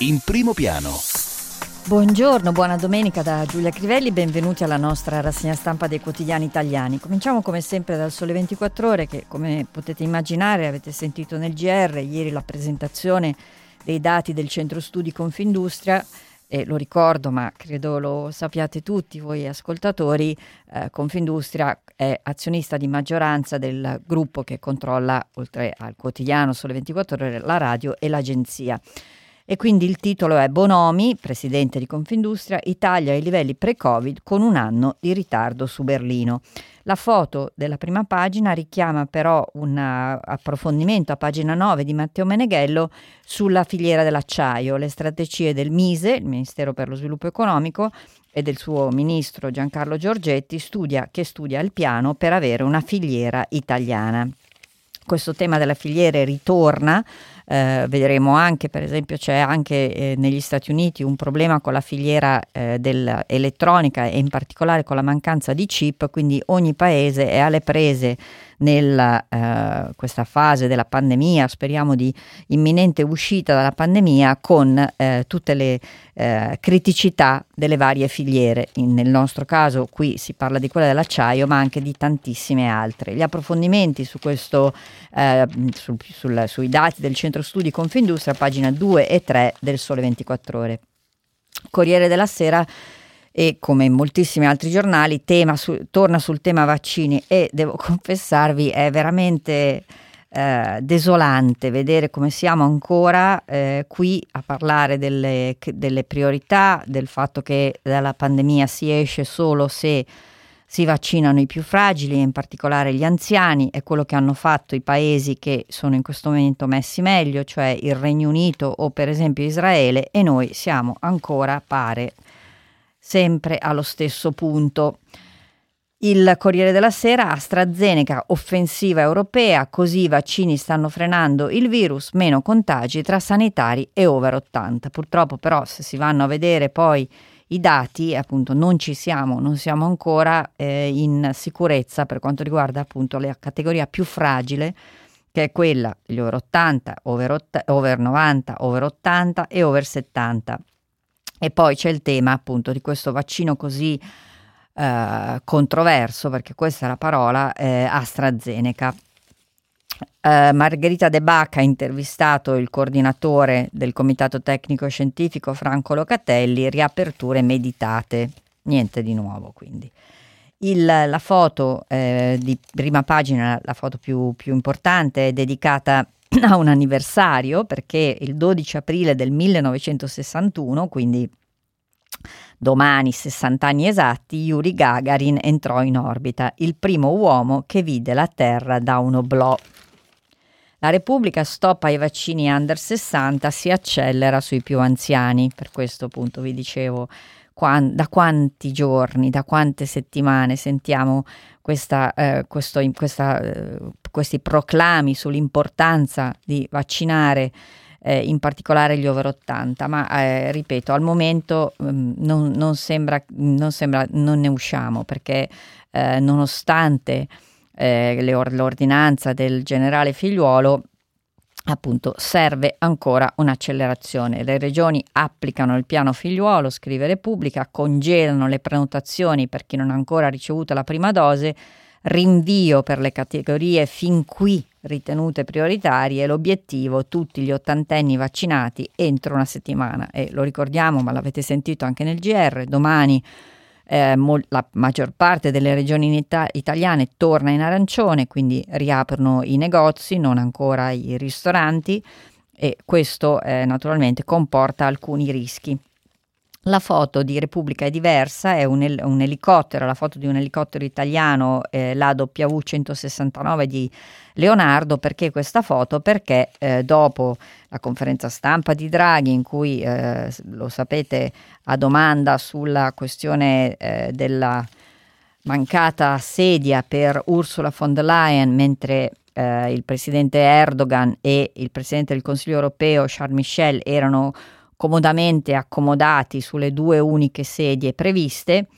in primo piano. Buongiorno, buona domenica da Giulia Crivelli, benvenuti alla nostra rassegna stampa dei quotidiani italiani. Cominciamo come sempre dal Sole 24 Ore che, come potete immaginare, avete sentito nel GR ieri la presentazione dei dati del centro studi Confindustria. E lo ricordo, ma credo lo sappiate tutti voi ascoltatori, Confindustria è azionista di maggioranza del gruppo che controlla, oltre al quotidiano Sole 24 Ore, la radio e l'agenzia. E quindi il titolo è Bonomi, presidente di Confindustria, Italia ai livelli pre-Covid con un anno di ritardo su Berlino. La foto della prima pagina richiama però un approfondimento a pagina 9 di Matteo Meneghello sulla filiera dell'acciaio, le strategie del MISE, il Ministero per lo Sviluppo Economico, e del suo ministro Giancarlo Giorgetti che studia il piano per avere una filiera italiana. Questo tema della filiera ritorna, vedremo anche, per esempio c'è anche negli Stati Uniti un problema con la filiera dell'elettronica e in particolare con la mancanza di chip, quindi ogni paese è alle prese nella questa fase della pandemia, speriamo di imminente uscita dalla pandemia, con tutte le criticità delle varie filiere. Nel nostro caso qui si parla di quella dell'acciaio ma anche di tantissime altre. Gli approfondimenti su questo, sui dati del centro studi Confindustria, pagina 2 e 3 del Sole 24 Ore. Corriere della Sera, e come in moltissimi altri giornali, torna sul tema vaccini e devo confessarvi è veramente desolante vedere come siamo ancora qui a parlare delle priorità, del fatto che dalla pandemia si esce solo se si vaccinano i più fragili, in particolare gli anziani. È quello che hanno fatto i paesi che sono in questo momento messi meglio, cioè il Regno Unito o per esempio Israele, e noi siamo ancora, pare, sempre allo stesso punto. Il Corriere della Sera, AstraZeneca, offensiva europea, così i vaccini stanno frenando il virus, meno contagi tra sanitari e over 80. Purtroppo però se si vanno a vedere poi i dati, appunto, non siamo ancora in sicurezza per quanto riguarda appunto la categoria più fragile, che è quella degli over 80, over 90, over 80 e over 70. E poi c'è il tema appunto di questo vaccino così controverso, perché questa è la parola, AstraZeneca. Margherita De Bacca ha intervistato il coordinatore del comitato tecnico scientifico Franco Locatelli, riaperture meditate, niente di nuovo quindi. La foto di prima pagina, la foto più importante, è dedicata a un anniversario, perché il 12 aprile del 1961, quindi domani 60 anni esatti, Yuri Gagarin entrò in orbita, il primo uomo che vide la Terra da un oblò. La Repubblica, stop ai vaccini under 60, si accelera sui più anziani. Per questo appunto vi dicevo da quanti giorni, da quante settimane sentiamo questi proclami sull'importanza di vaccinare in particolare gli over 80, ma ripeto, al momento non sembra non ne usciamo, perché nonostante l'ordinanza del generale Figliuolo, appunto, serve ancora un'accelerazione. Le regioni applicano il piano Figliuolo, scrive Repubblica, congelano le prenotazioni per chi non ha ancora ricevuto la prima dose, rinvio per le categorie fin qui ritenute prioritarie, l'obiettivo tutti gli ottantenni vaccinati entro una settimana. E lo ricordiamo, ma l'avete sentito anche nel GR, domani la maggior parte delle regioni italiane torna in arancione, quindi riaprono i negozi, non ancora i ristoranti, e questo naturalmente comporta alcuni rischi. La foto di Repubblica è diversa, è un elicottero, la foto di un elicottero italiano, la AW169 di Leonardo. Perché questa foto? Perché dopo la conferenza stampa di Draghi, in cui, lo sapete, a domanda sulla questione della mancata sedia per Ursula von der Leyen, mentre il presidente Erdogan e il presidente del Consiglio europeo Charles Michel erano comodamente accomodati sulle due uniche sedie previste,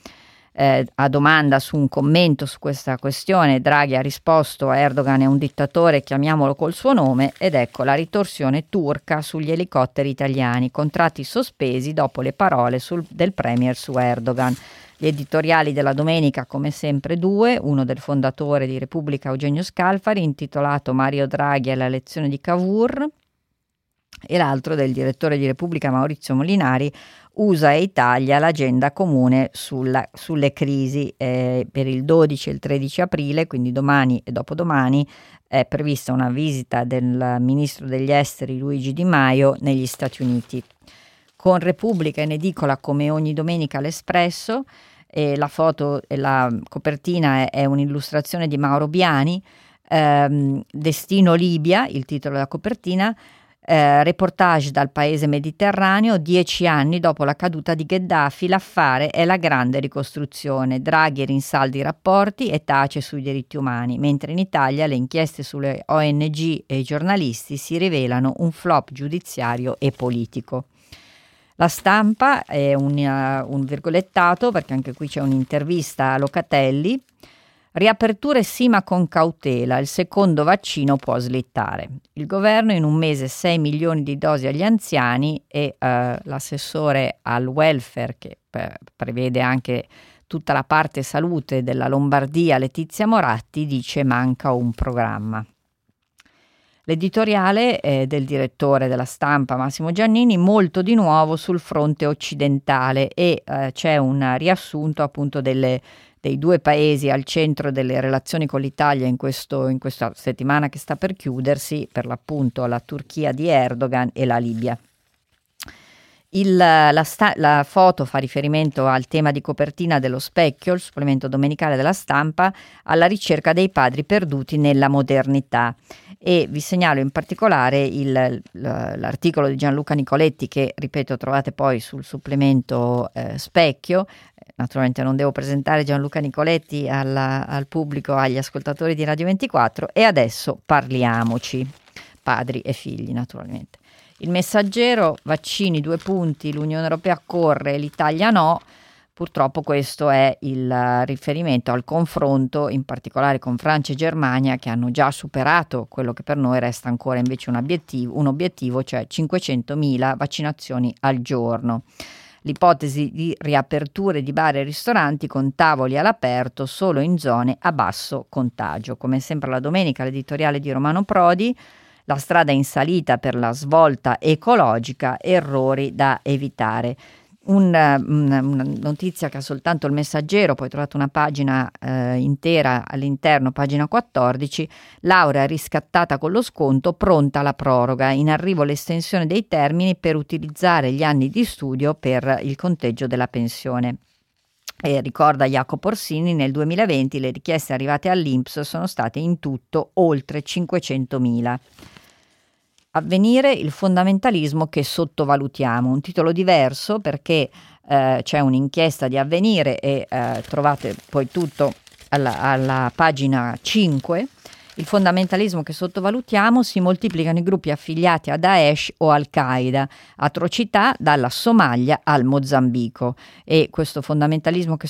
a domanda su un commento su questa questione, Draghi ha risposto: a Erdogan è un dittatore, chiamiamolo col suo nome. Ed ecco la ritorsione turca sugli elicotteri italiani, contratti sospesi dopo le parole del premier su Erdogan. Gli editoriali della domenica, come sempre, due, uno del fondatore di Repubblica Eugenio Scalfari, intitolato Mario Draghi e la lezione di Cavour, e l'altro del direttore di Repubblica Maurizio Molinari, USA e Italia, l'agenda comune sulle crisi. Per il 12 e il 13 aprile, quindi domani e dopodomani, è prevista una visita del ministro degli esteri Luigi Di Maio negli Stati Uniti. Con Repubblica in edicola, come ogni domenica, l'Espresso, e la foto e la copertina è un'illustrazione di Mauro Biani, Destino Libia, il titolo della copertina. Reportage dal paese mediterraneo, 10 anni dopo la caduta di Gheddafi, l'affare è la grande ricostruzione. Draghi rinsalda i rapporti e tace sui diritti umani, mentre in Italia le inchieste sulle ONG e i giornalisti si rivelano un flop giudiziario e politico. La Stampa è un virgolettato, perché anche qui c'è un'intervista a Locatelli. Riaperture sì, ma con cautela, il secondo vaccino può slittare. Il governo in un mese 6 milioni di dosi agli anziani, e l'assessore al welfare, che prevede anche tutta la parte salute della Lombardia, Letizia Moratti, dice manca un programma. L'editoriale del direttore della Stampa Massimo Giannini, molto di nuovo sul fronte occidentale, e c'è un riassunto appunto dei due paesi al centro delle relazioni con l'Italia in questa settimana che sta per chiudersi, per l'appunto la Turchia di Erdogan e la Libia. La foto fa riferimento al tema di copertina dello Specchio, il supplemento domenicale della Stampa, alla ricerca dei padri perduti nella modernità, e vi segnalo in particolare l'articolo di Gianluca Nicoletti, che ripeto trovate poi sul supplemento Specchio. Naturalmente non devo presentare Gianluca Nicoletti al pubblico, agli ascoltatori di Radio 24. E adesso parliamoci, padri e figli naturalmente. Il Messaggero, vaccini, 2 punti, l'Unione Europea corre, l'Italia no. Purtroppo questo è il riferimento al confronto, in particolare con Francia e Germania, che hanno già superato quello che per noi resta ancora invece un obiettivo, cioè 500.000 vaccinazioni al giorno. L'ipotesi di riaperture di bar e ristoranti con tavoli all'aperto solo in zone a basso contagio. Come sempre la domenica, l'editoriale di Romano Prodi, la strada in salita per la svolta ecologica, errori da evitare. Una notizia che ha soltanto il Messaggero, poi trovate una pagina intera all'interno, pagina 14, laurea riscattata con lo sconto, pronta la proroga, in arrivo l'estensione dei termini per utilizzare gli anni di studio per il conteggio della pensione. Ricorda Jacopo Orsini, nel 2020 le richieste arrivate all'INPS sono state in tutto oltre 500.000. Avvenire, il fondamentalismo che sottovalutiamo, un titolo diverso perché c'è un'inchiesta di Avvenire, e trovate poi tutto alla pagina 5. Il fondamentalismo che sottovalutiamo, si moltiplicano i gruppi affiliati a Daesh o Al-Qaeda, atrocità dalla Somalia al Mozambico, e questo fondamentalismo che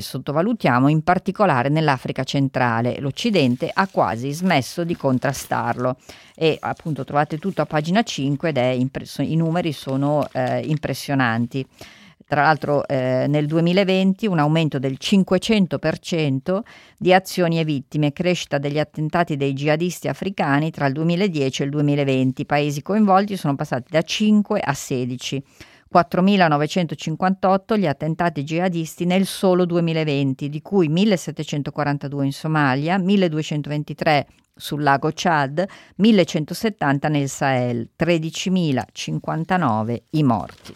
sottovalutiamo in particolare nell'Africa centrale, l'Occidente ha quasi smesso di contrastarlo, e appunto trovate tutto a pagina 5 ed è i numeri sono impressionanti. Tra l'altro nel 2020 un aumento del 500% di azioni e vittime, crescita degli attentati dei jihadisti africani tra il 2010 e il 2020, i paesi coinvolti sono passati da 5 a 16, 4.958 gli attentati jihadisti nel solo 2020, di cui 1.742 in Somalia, 1.223 sul lago Chad, 1.170 nel Sahel, 13.059 i morti.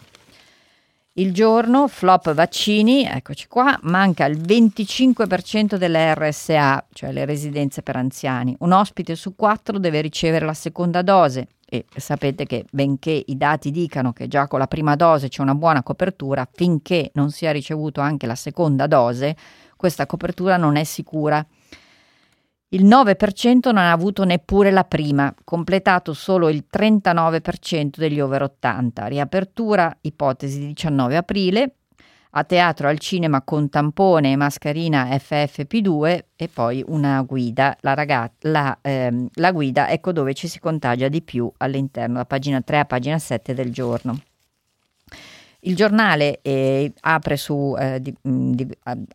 Il Giorno, flop vaccini, eccoci qua, manca il 25% delle RSA, cioè le residenze per anziani. Un ospite su 4 deve ricevere la seconda dose, e sapete che benché i dati dicano che già con la prima dose c'è una buona copertura, finché non sia ricevuto anche la seconda dose, questa copertura non è sicura. Il 9% non ha avuto neppure la prima, completato solo il 39% degli over 80. Riapertura, ipotesi 19 aprile, a teatro, al cinema con tampone e mascherina FFP2 e poi una guida, la guida, ecco dove ci si contagia di più all'interno, da pagina 3 a pagina 7 del giorno. Il giornale apre su, a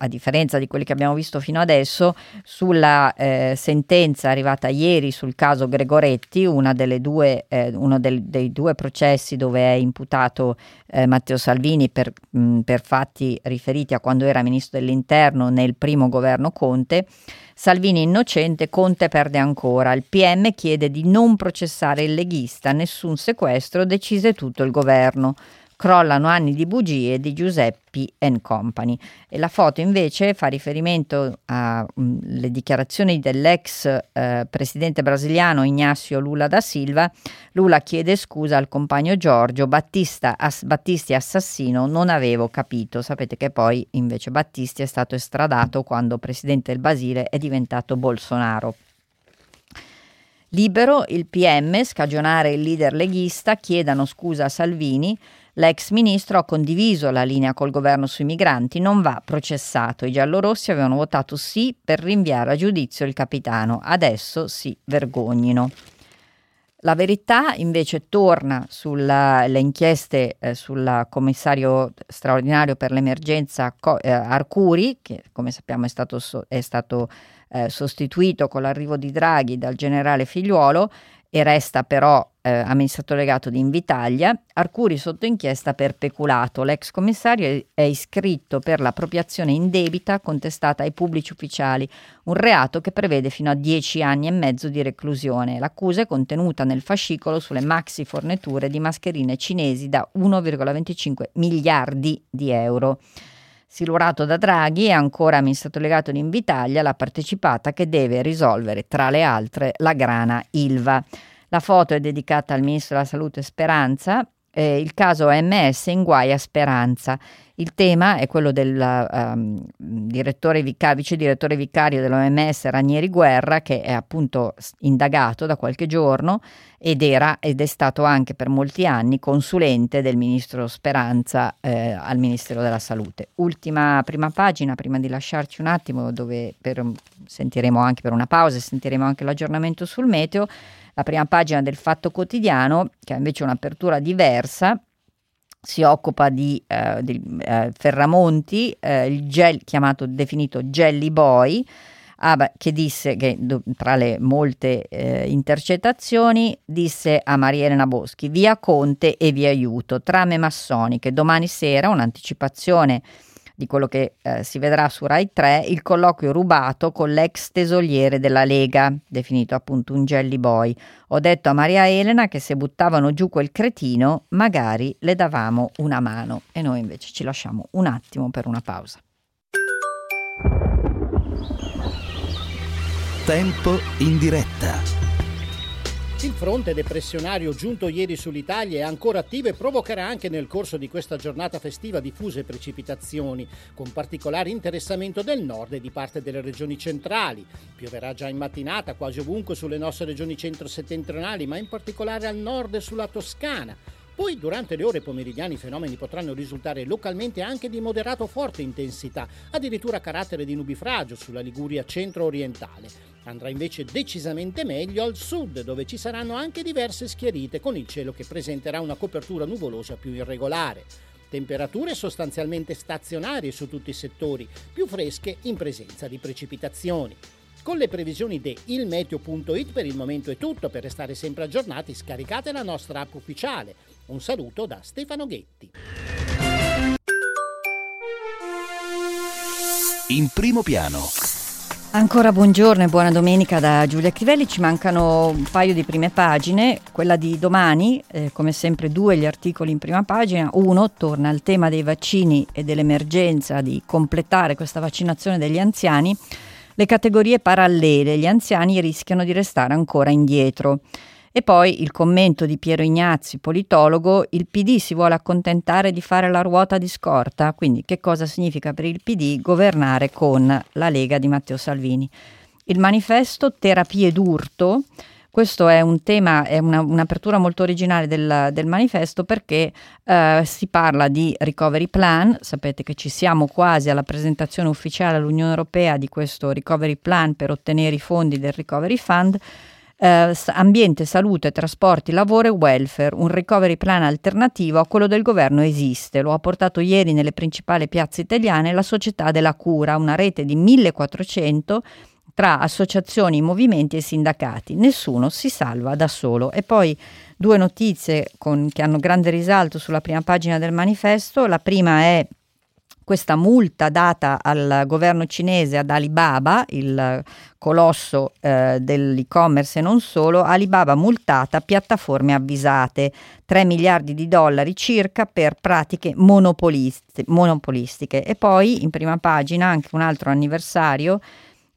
differenza di quelli che abbiamo visto fino adesso, sulla sentenza arrivata ieri sul caso Gregoretti, uno dei due processi dove è imputato Matteo Salvini per fatti riferiti a quando era ministro dell'Interno nel primo governo Conte. Salvini innocente, Conte perde ancora. Il PM chiede di non processare il leghista, nessun sequestro, decise tutto il governo. Crollano anni di bugie di Giuseppi and Company. E la foto invece fa riferimento alle dichiarazioni dell'ex presidente brasiliano Inácio Lula da Silva. Lula chiede scusa al compagno Giorgio, Battisti assassino, non avevo capito. Sapete che poi invece Battisti è stato estradato quando presidente del Brasile è diventato Bolsonaro. Libero, il PM, scagionare il leader leghista, chiedano scusa a Salvini. L'ex ministro ha condiviso la linea col governo sui migranti, non va processato. I giallorossi avevano votato sì per rinviare a giudizio il capitano, adesso si vergognino. La Verità invece torna sulle inchieste sul commissario straordinario per l'emergenza Arcuri, che come sappiamo è stato sostituito con l'arrivo di Draghi dal generale Figliuolo e resta però amministratore legato di Invitalia. Arcuri sotto inchiesta per peculato. L'ex commissario è iscritto per l'appropriazione indebita contestata ai pubblici ufficiali, un reato che prevede fino a 10 anni e mezzo di reclusione. L'accusa è contenuta nel fascicolo sulle maxi forniture di mascherine cinesi da 1,25 miliardi di euro. Silurato da Draghi, è ancora amministratore legato di Invitalia, la partecipata che deve risolvere, tra le altre, la grana Ilva. La foto è dedicata al ministro della Salute Speranza, il caso MS in guai a Speranza. Il tema è quello del vice direttore vicario dell'OMS Ranieri Guerra, che è appunto indagato da qualche giorno ed è stato anche per molti anni consulente del ministro Speranza al Ministero della Salute. Ultima prima pagina, prima di lasciarci un attimo, dove sentiremo anche l'aggiornamento sul meteo. La prima pagina del Fatto Quotidiano, che ha invece un'apertura diversa, si occupa di Ferramonti, il gel definito Jelly Boy, che disse, che tra le molte intercettazioni, disse a Maria Elena Boschi: via Conte e vi aiuto, trame massoniche. Domani sera, un'anticipazione di quello che si vedrà su Rai 3, il colloquio rubato con l'ex tesoliere della Lega, definito appunto un Jelly Boy. Ho detto a Maria Elena che se buttavano giù quel cretino, magari le davamo una mano. E noi invece ci lasciamo un attimo per una pausa. Tempo in diretta. Il fronte depressionario giunto ieri sull'Italia è ancora attivo e provocherà anche nel corso di questa giornata festiva diffuse precipitazioni, con particolare interessamento del nord e di parte delle regioni centrali. Pioverà già in mattinata quasi ovunque sulle nostre regioni centro-settentrionali, ma in particolare al nord e sulla Toscana. Poi durante le ore pomeridiane i fenomeni potranno risultare localmente anche di moderato o forte intensità, addirittura carattere di nubifragio sulla Liguria centro-orientale. Andrà invece decisamente meglio al sud, dove ci saranno anche diverse schierite con il cielo che presenterà una copertura nuvolosa più irregolare. Temperature sostanzialmente stazionarie su tutti i settori, più fresche in presenza di precipitazioni. Con le previsioni di ilmeteo.it per il momento è tutto. Per restare sempre aggiornati scaricate la nostra app ufficiale. Un saluto da Stefano Ghetti. In primo piano. Ancora buongiorno e buona domenica da Giulia Crivelli. Ci mancano un paio di prime pagine. Quella di domani, come sempre 2 gli articoli in prima pagina. 1 torna al tema dei vaccini e dell'emergenza di completare questa vaccinazione degli anziani. Le categorie parallele, gli anziani rischiano di restare ancora indietro. E poi il commento di Piero Ignazzi, politologo: il PD si vuole accontentare di fare la ruota di scorta, quindi che cosa significa per il PD governare con la Lega di Matteo Salvini. Il manifesto terapie d'urto, Questo è un tema, è un'apertura molto originale del manifesto, perché si parla di recovery plan. Sapete che ci siamo quasi alla presentazione ufficiale all'Unione Europea di questo recovery plan per ottenere i fondi del recovery fund. Ambiente, salute, trasporti, lavoro e welfare, un recovery plan alternativo a quello del governo esiste, lo ha portato ieri nelle principali piazze italiane la Società della Cura, una rete di 1400 tra associazioni, movimenti e sindacati. Nessuno si salva da solo. E poi due notizie che hanno grande risalto sulla prima pagina del manifesto. La prima è questa multa data al governo cinese ad Alibaba, il colosso dell'e-commerce e non solo. Alibaba multata, piattaforme avvisate, 3 miliardi di dollari circa per pratiche monopolistiche. E poi in prima pagina anche un altro anniversario,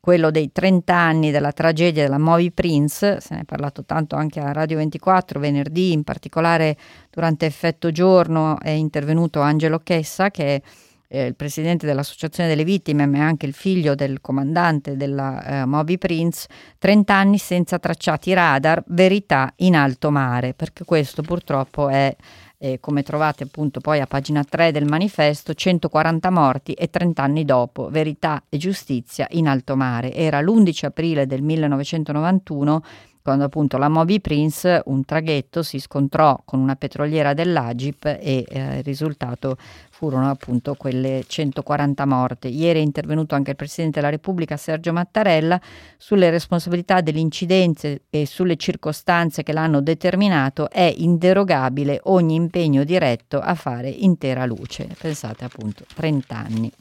quello dei 30 anni della tragedia della Moby Prince. Se ne è parlato tanto anche a Radio 24 venerdì, in particolare durante Effetto Giorno è intervenuto Angelo Chessa, che è il presidente dell'Associazione delle Vittime, ma è anche il figlio del comandante della Moby Prince. 30 anni senza tracciati radar, verità in alto mare, perché questo purtroppo è, come trovate appunto poi a pagina 3 del manifesto, 140 morti e 30 anni dopo, verità e giustizia in alto mare. Era l'11 aprile del 1991 quando appunto la Moby Prince, un traghetto, si scontrò con una petroliera dell'Agip e il risultato furono appunto quelle 140 morte. Ieri è intervenuto anche il Presidente della Repubblica Sergio Mattarella sulle responsabilità dell'incidente e sulle circostanze che l'hanno determinato. È inderogabile ogni impegno diretto a fare intera luce. Pensate appunto, 30 anni.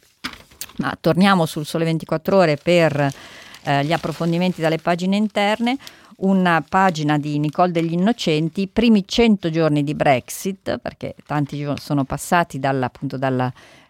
Ma torniamo sul Sole 24 Ore per gli approfondimenti dalle pagine interne. Una pagina di Nicole degli Innocenti, primi 100 giorni di Brexit, perché tanti sono passati dalla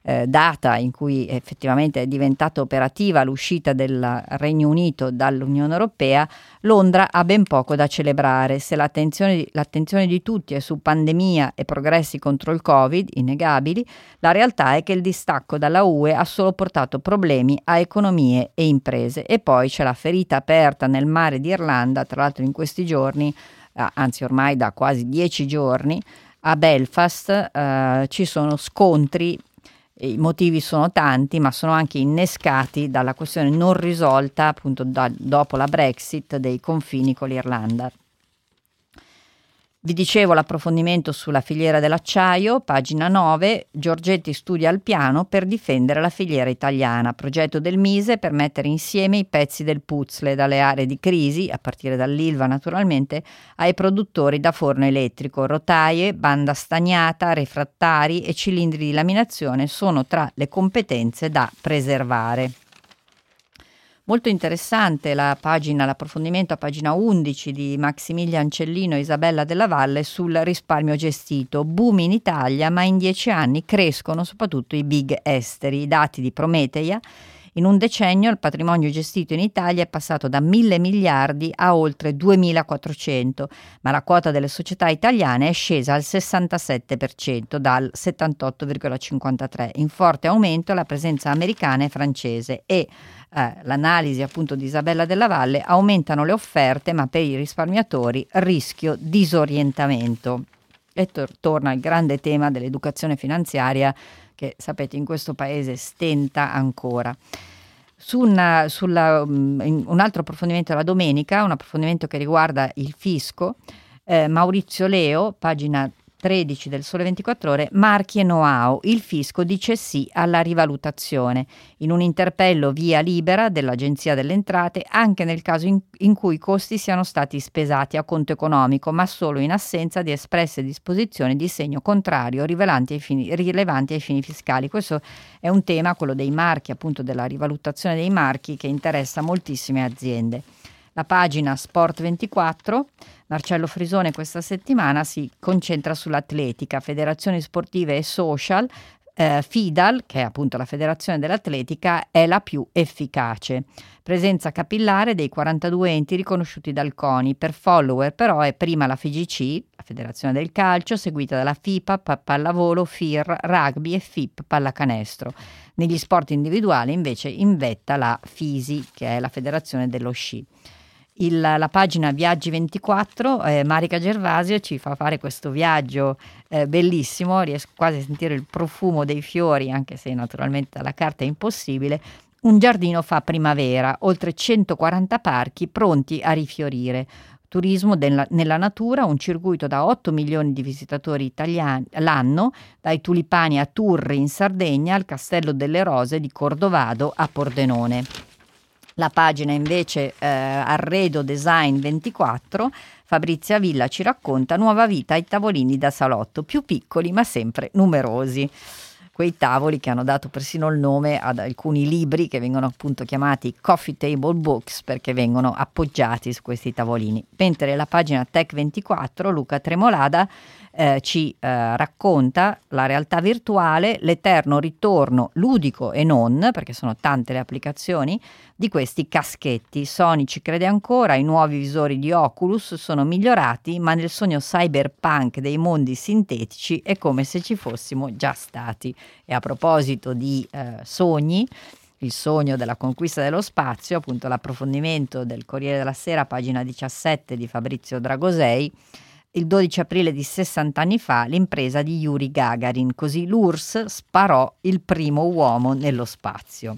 data in cui effettivamente è diventata operativa l'uscita del Regno Unito dall'Unione Europea. Londra ha ben poco da celebrare. Se l'attenzione di tutti è su pandemia e progressi contro il Covid, innegabili, la realtà è che il distacco dalla UE ha solo portato problemi a economie e imprese. E poi c'è la ferita aperta nel mare d'Irlanda, tra l'altro in questi giorni, anzi ormai da quasi 10 giorni, a Belfast ci sono scontri. I motivi sono tanti, ma sono anche innescati dalla questione non risolta appunto dopo la Brexit dei confini con l'Irlanda. Vi dicevo l'approfondimento sulla filiera dell'acciaio, pagina 9, Giorgetti studia il piano per difendere la filiera italiana, progetto del MISE per mettere insieme i pezzi del puzzle dalle aree di crisi, a partire dall'Ilva naturalmente, ai produttori da forno elettrico. Rotaie, banda stagnata, refrattari e cilindri di laminazione sono tra le competenze da preservare. Molto interessante l'approfondimento a pagina 11 di Maximiliano Ancellino e Isabella della Valle sul risparmio gestito. Boom in Italia, ma in 10 anni crescono soprattutto i big esteri. I dati di Prometeia: in un decennio il patrimonio gestito in Italia è passato da 1.000 miliardi a oltre 2.400, ma la quota delle società italiane è scesa al 67% dal 78,53%, in forte aumento la presenza americana e francese e l'analisi appunto di Isabella della Valle, aumentano le offerte ma per i risparmiatori rischio disorientamento. E torna il grande tema dell'educazione finanziaria che sapete in questo paese stenta ancora. Un altro approfondimento la domenica, un approfondimento che riguarda il fisco, Maurizio Leo, pagina 13 del Sole 24 Ore, marchi e know-how, il fisco dice sì alla rivalutazione. In un interpello via libera dell'Agenzia delle Entrate, anche nel caso in cui i costi siano stati spesati a conto economico, ma solo in assenza di espresse disposizioni di segno contrario rilevanti ai fini fiscali. Questo è un tema, quello dei marchi, appunto della rivalutazione dei marchi, che interessa moltissime aziende. La pagina Sport 24, Marcello Frisone questa settimana si concentra sull'atletica, federazioni sportive e social. FIDAL, che è appunto la federazione dell'atletica, è la più efficace. Presenza capillare dei 42 enti riconosciuti dal CONI. Per follower però è prima la FIGC, la federazione del calcio, seguita dalla FIPA, pallavolo, FIR, rugby e FIP, pallacanestro. Negli sport individuali invece in vetta la FISI, che è la federazione dello sci. la pagina Viaggi 24, Marica Gervasio ci fa fare questo viaggio bellissimo, riesco quasi a sentire il profumo dei fiori, anche se naturalmente alla carta è impossibile. Un giardino fa primavera, oltre 140 parchi pronti a rifiorire. Turismo nella natura, un circuito da 8 milioni di visitatori italiani l'anno, dai tulipani a Turri in Sardegna al Castello delle Rose di Cordovado a Pordenone. La pagina invece Arredo Design 24, Fabrizia Villa ci racconta nuova vita ai tavolini da salotto, più piccoli ma sempre numerosi. Quei tavoli che hanno dato persino il nome ad alcuni libri che vengono appunto chiamati coffee table books perché vengono appoggiati su questi tavolini. Mentre la pagina Tech 24, Luca Tremolada ci racconta la realtà virtuale, l'eterno ritorno ludico e non, perché sono tante le applicazioni, di questi caschetti. Sony ci crede ancora, i nuovi visori di Oculus sono migliorati, ma nel sogno cyberpunk dei mondi sintetici è come se ci fossimo già stati. E a proposito di sogni, il sogno della conquista dello spazio, appunto l'approfondimento del Corriere della Sera, pagina 17 di Fabrizio Dragosei, il 12 aprile di 60 anni fa l'impresa di Yuri Gagarin, così l'URSS sparò il primo uomo nello spazio.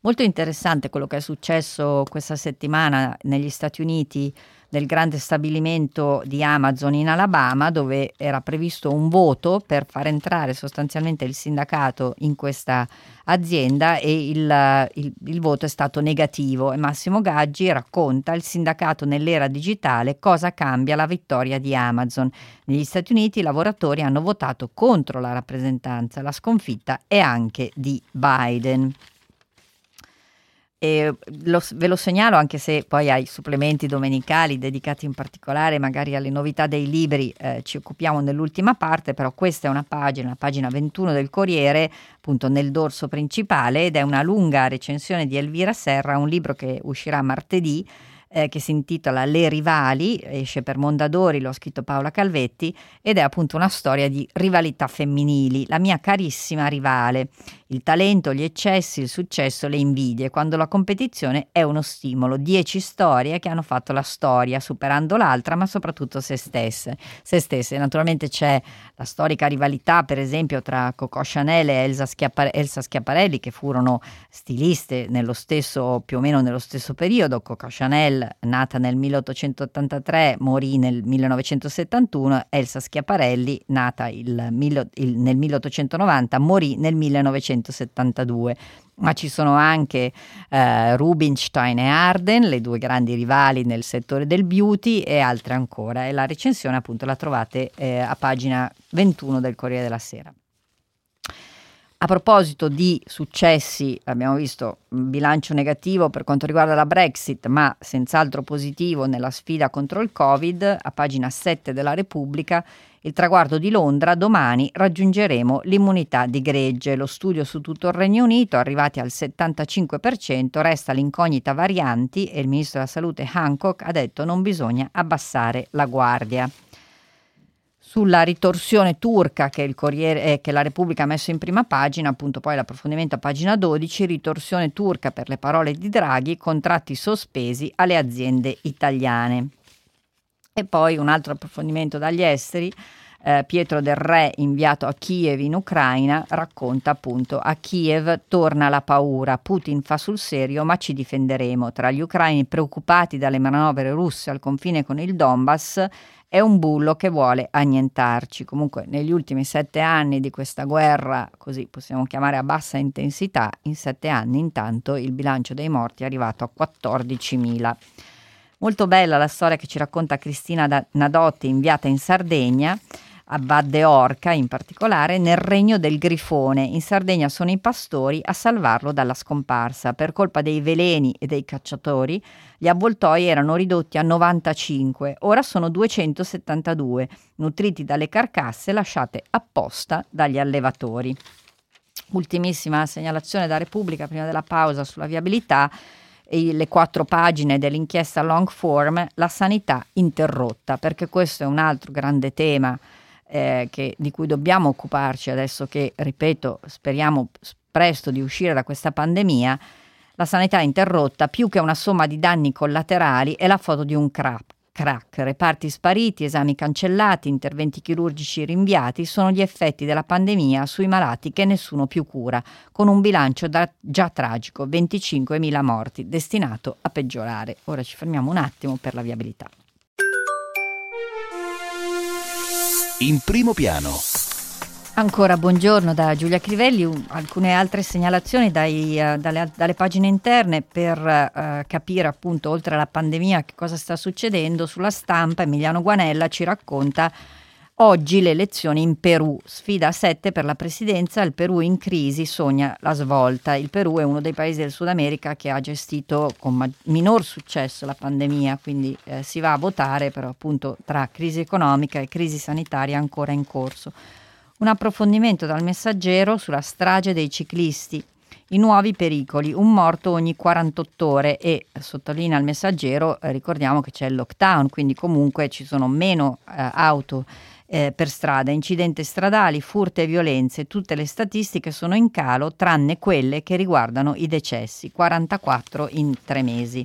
Molto interessante quello che è successo questa settimana negli Stati Uniti del grande stabilimento di Amazon in Alabama, dove era previsto un voto per far entrare sostanzialmente il sindacato in questa azienda e il voto è stato negativo. E Massimo Gaggi racconta il sindacato nell'era digitale, cosa cambia la vittoria di Amazon. Negli Stati Uniti i lavoratori hanno votato contro la rappresentanza, la sconfitta è anche di Biden. E ve lo segnalo, anche se poi ai supplementi domenicali dedicati in particolare magari alle novità dei libri ci occupiamo nell'ultima parte, però questa è una pagina, la pagina 21 del Corriere, appunto nel dorso principale, ed è una lunga recensione di Elvira Serra, un libro che uscirà martedì che si intitola Le rivali, esce per Mondadori, lo ha scritto Paola Calvetti ed è appunto una storia di rivalità femminili. La mia carissima rivale, il talento, gli eccessi, il successo, le invidie, quando la competizione è uno stimolo. 10 storie che hanno fatto la storia, superando l'altra ma soprattutto se stesse. Naturalmente c'è la storica rivalità per esempio tra Coco Chanel e Elsa Schiaparelli, che furono stiliste più o meno nello stesso periodo. Coco Chanel, nata nel 1883, morì nel 1971, Elsa Schiaparelli, nata nel 1890, morì nel 1972. Ma ci sono anche Rubinstein e Arden, le due grandi rivali nel settore del beauty, e altre ancora. E la recensione appunto la trovate a pagina 21 del Corriere della Sera. A proposito di successi, abbiamo visto un bilancio negativo per quanto riguarda la Brexit, ma senz'altro positivo nella sfida contro il Covid. A pagina 7 della Repubblica, il traguardo di Londra, domani raggiungeremo l'immunità di gregge. Lo studio su tutto il Regno Unito, arrivati al 75%, resta l'incognita varianti e il ministro della Salute Hancock ha detto non bisogna abbassare la guardia. Sulla ritorsione turca che la Repubblica ha messo in prima pagina, appunto poi l'approfondimento a pagina 12, ritorsione turca per le parole di Draghi, contratti sospesi alle aziende italiane. E poi un altro approfondimento dagli esteri, Pietro del Re, inviato a Kiev in Ucraina, racconta appunto a Kiev torna la paura, Putin fa sul serio ma ci difenderemo, tra gli ucraini preoccupati dalle manovre russe al confine con il Donbass è un bullo che vuole annientarci. Comunque negli ultimi 7 anni di questa guerra, così possiamo chiamare a bassa intensità, in 7 anni intanto il bilancio dei morti è arrivato a 14.000. Molto bella la storia che ci racconta Cristina Nadotti, inviata in Sardegna, a Badde Orca in particolare, nel regno del grifone. In Sardegna sono i pastori a salvarlo dalla scomparsa. Per colpa dei veleni e dei cacciatori, gli avvoltoi erano ridotti a 95, ora sono 272, nutriti dalle carcasse lasciate apposta dagli allevatori. Ultimissima segnalazione da Repubblica, prima della pausa, sulla viabilità. E le 4 pagine dell'inchiesta long form, la sanità interrotta, perché questo è un altro grande tema di cui dobbiamo occuparci adesso che, ripeto, speriamo presto di uscire da questa pandemia. la sanità interrotta, più che una somma di danni collaterali, è la foto di un crack, reparti spariti, esami cancellati, interventi chirurgici rinviati, sono gli effetti della pandemia sui malati che nessuno più cura, con un bilancio già tragico, 25.000 morti, destinato a peggiorare. Ora ci fermiamo un attimo per la viabilità. In primo piano. Ancora buongiorno da Giulia Crivelli, alcune altre segnalazioni dalle pagine interne per capire appunto oltre alla pandemia che cosa sta succedendo. Sulla Stampa Emiliano Guanella ci racconta oggi le elezioni in Perù, sfida a 7 per la presidenza, il Perù in crisi, sogna la svolta. Il Perù è uno dei paesi del Sud America che ha gestito con minor successo la pandemia, quindi si va a votare però appunto tra crisi economica e crisi sanitaria ancora in corso. Un approfondimento dal Messaggero sulla strage dei ciclisti, i nuovi pericoli, un morto ogni 48 ore e, sottolinea il Messaggero, ricordiamo che c'è il lockdown, quindi comunque ci sono meno auto per strada, incidenti stradali, furti e violenze, tutte le statistiche sono in calo tranne quelle che riguardano i decessi, 44 in 3 mesi.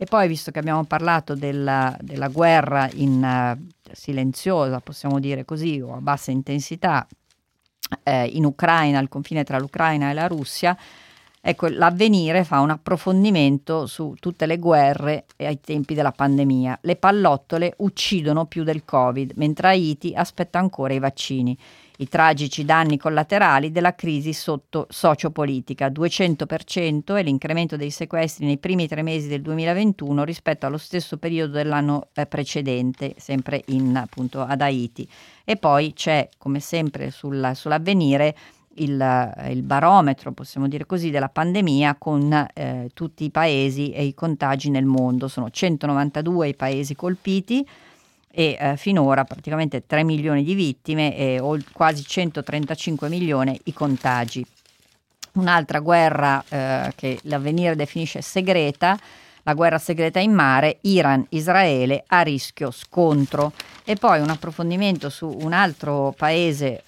E poi, visto che abbiamo parlato della guerra silenziosa, possiamo dire così, o a bassa intensità, in Ucraina, al confine tra l'Ucraina e la Russia, ecco, l'Avvenire fa un approfondimento su tutte le guerre e ai tempi della pandemia. Le pallottole uccidono più del Covid, mentre Haiti aspetta ancora i vaccini. I tragici danni collaterali della crisi sociopolitica, 200% è l'incremento dei sequestri nei primi 3 mesi del 2021 rispetto allo stesso periodo dell'anno precedente, sempre appunto ad Haiti. E poi c'è, come sempre sull'Avvenire, il barometro, possiamo dire così, della pandemia con tutti i paesi e i contagi nel mondo. Sono 192 i paesi colpiti, e finora praticamente 3 milioni di vittime e quasi 135 milioni i contagi. Un'altra guerra che l'Avvenire definisce segreta, la guerra segreta in mare, Iran-Israele a rischio scontro. E poi un approfondimento su un altro paese,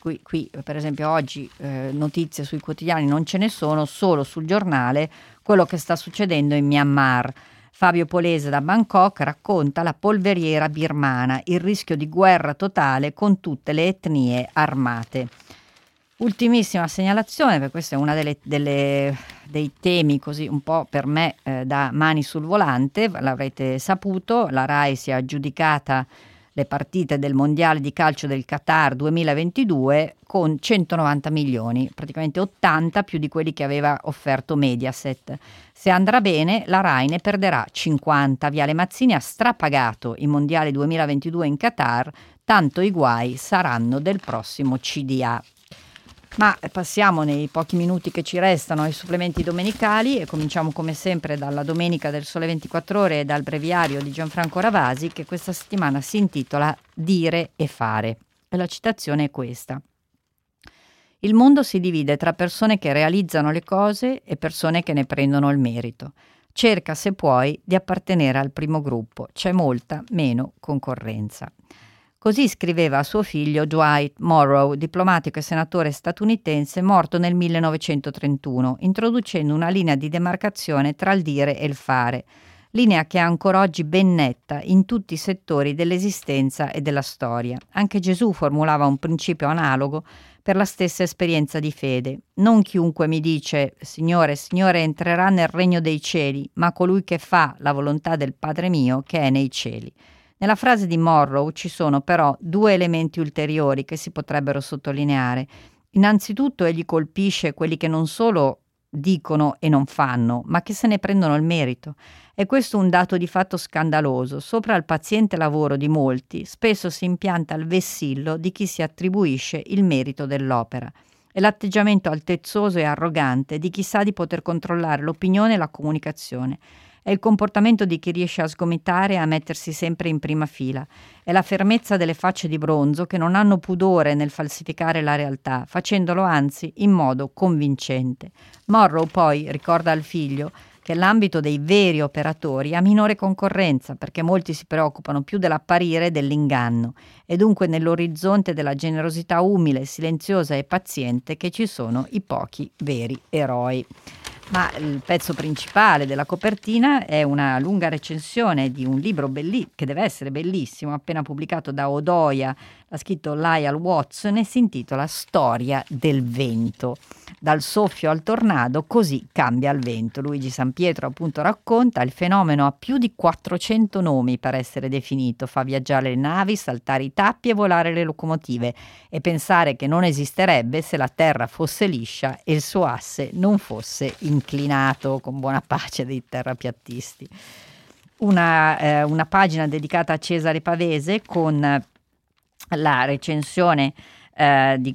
qui per esempio oggi notizie sui quotidiani non ce ne sono, solo sul Giornale quello che sta succedendo in Myanmar. Fabio Polese da Bangkok racconta la polveriera birmana, il rischio di guerra totale con tutte le etnie armate. Ultimissima segnalazione, perché questo è uno dei temi così un po' per me da mani sul volante, l'avrete saputo, la RAI si è aggiudicata le partite del mondiale di calcio del Qatar 2022 con 190 milioni, praticamente 80 più di quelli che aveva offerto Mediaset. Se andrà bene la Rai ne perderà 50. Viale Mazzini ha strapagato i mondiali 2022 in Qatar, tanto i guai saranno del prossimo CDA. Ma passiamo nei pochi minuti che ci restano ai supplementi domenicali e cominciamo come sempre dalla domenica del Sole 24 Ore e dal breviario di Gianfranco Ravasi, che questa settimana si intitola Dire e fare. E la citazione è questa. Il mondo si divide tra persone che realizzano le cose e persone che ne prendono il merito. Cerca, se puoi, di appartenere al primo gruppo. C'è molta meno concorrenza. Così scriveva a suo figlio Dwight Morrow, diplomatico e senatore statunitense morto nel 1931, introducendo una linea di demarcazione tra il dire e il fare, linea che è ancora oggi ben netta in tutti i settori dell'esistenza e della storia. Anche Gesù formulava un principio analogo per la stessa esperienza di fede. Non chiunque mi dice «Signore, Signore» entrerà nel regno dei cieli, ma colui che fa la volontà del Padre mio che è nei cieli. Nella frase di Morrow ci sono però 2 elementi ulteriori che si potrebbero sottolineare. Innanzitutto egli colpisce quelli che non solo dicono e non fanno, ma che se ne prendono il merito. E questo è un dato di fatto scandaloso. Sopra il paziente lavoro di molti, spesso si impianta il vessillo di chi si attribuisce il merito dell'opera. E l'atteggiamento altezzoso e arrogante di chi sa di poter controllare l'opinione e la comunicazione. È il comportamento di chi riesce a sgomitare e a mettersi sempre in prima fila. È la fermezza delle facce di bronzo che non hanno pudore nel falsificare la realtà, facendolo anzi in modo convincente. Morrow poi ricorda al figlio che l'ambito dei veri operatori ha minore concorrenza perché molti si preoccupano più dell'apparire e dell'inganno e dunque nell'orizzonte della generosità umile, silenziosa e paziente che ci sono i pochi veri eroi. Ma il pezzo principale della copertina è una lunga recensione di un libro che deve essere bellissimo, appena pubblicato da Odoia, ha scritto Lyle Watson e si intitola Storia del vento. Dal soffio al tornado, così cambia il vento. Luigi San Pietro appunto racconta il fenomeno a più di 400 nomi per essere definito, fa viaggiare le navi, saltare i tappi e volare le locomotive, e pensare che non esisterebbe se la terra fosse liscia e il suo asse non fosse inclinato, con buona pace dei terrapiattisti. Una pagina dedicata a Cesare Pavese con la recensione di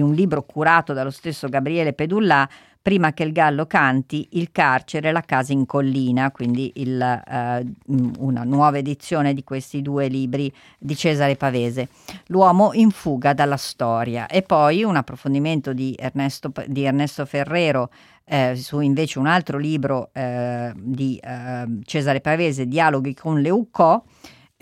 un libro curato dallo stesso Gabriele Pedullà, Prima che il gallo canti, il carcere, la casa in collina, quindi una nuova edizione di questi due libri di Cesare Pavese. L'uomo in fuga dalla storia, e poi un approfondimento di Ernesto Ferrero su invece un altro libro di Cesare Pavese, Dialoghi con Leucò,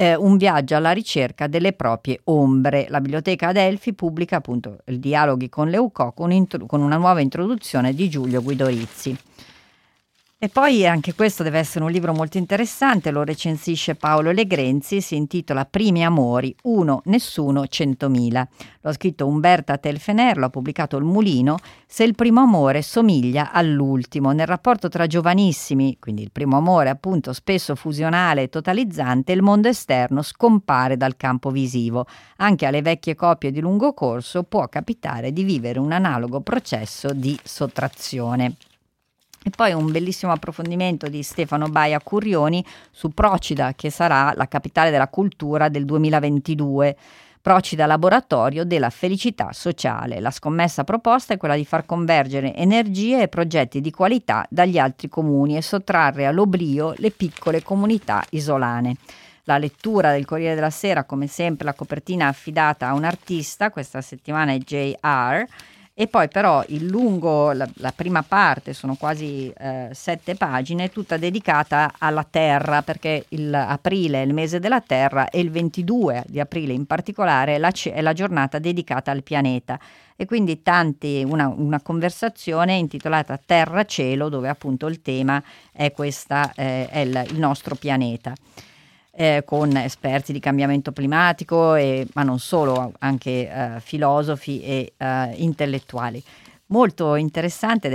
un viaggio alla ricerca delle proprie ombre. La Biblioteca Adelphi pubblica appunto il Dialoghi con Leucò con una nuova introduzione di Giulio Guidorizzi. E poi anche questo deve essere un libro molto interessante, lo recensisce Paolo Legrenzi, si intitola Primi amori, uno, nessuno, 100.000. Lo ha scritto Umberta Telfener, lo ha pubblicato Il Mulino. Se il primo amore somiglia all'ultimo, nel rapporto tra giovanissimi, quindi il primo amore appunto spesso fusionale e totalizzante, il mondo esterno scompare dal campo visivo. Anche alle vecchie coppie di lungo corso può capitare di vivere un analogo processo di sottrazione. E poi un bellissimo approfondimento di Stefano Baia Currioni su Procida, che sarà la capitale della cultura del 2022. Procida, laboratorio della felicità sociale. La scommessa proposta è quella di far convergere energie e progetti di qualità dagli altri comuni e sottrarre all'oblio le piccole comunità isolane. La lettura del Corriere della Sera, come sempre, la copertina affidata a un artista, questa settimana è J.R., e poi però la prima parte, sono quasi 7 pagine, tutta dedicata alla terra, perché aprile è il mese della terra e il 22 di aprile in particolare è la giornata dedicata al pianeta, e quindi una conversazione intitolata Terra-Cielo, dove appunto il tema è il nostro pianeta. Con esperti di cambiamento climatico, ma non solo, anche filosofi e intellettuali. Molto interessante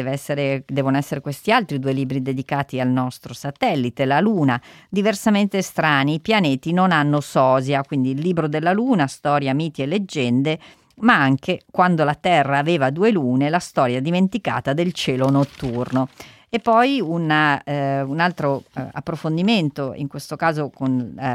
devono essere questi altri due libri dedicati al nostro satellite, la Luna. Diversamente strani, i pianeti non hanno sosia, quindi il libro della Luna, storia, miti e leggende, ma anche Quando la Terra aveva 2 lune, la storia dimenticata del cielo notturno. E poi un altro approfondimento, in questo caso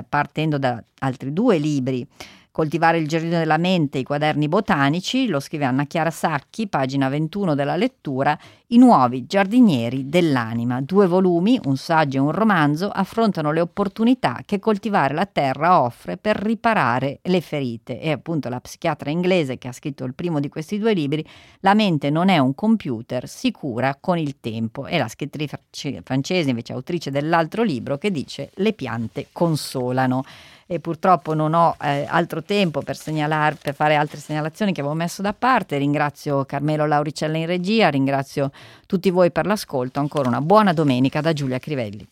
partendo da altri 2 libri, Coltivare il giardino della mente, i quaderni botanici, lo scrive Anna Chiara Sacchi, pagina 21 della lettura, I nuovi giardinieri dell'anima. 2 volumi, un saggio e un romanzo, affrontano le opportunità che coltivare la terra offre per riparare le ferite. E appunto la psichiatra inglese che ha scritto il primo di questi 2 libri, La mente non è un computer, si cura con il tempo. E la scrittrice francese, invece autrice dell'altro libro, che dice Le piante consolano. E purtroppo non ho altro tempo per fare altre segnalazioni che avevo messo da parte. Ringrazio Carmelo Lauricella in regia, ringrazio tutti voi per l'ascolto, ancora una buona domenica da Giulia Crivelli.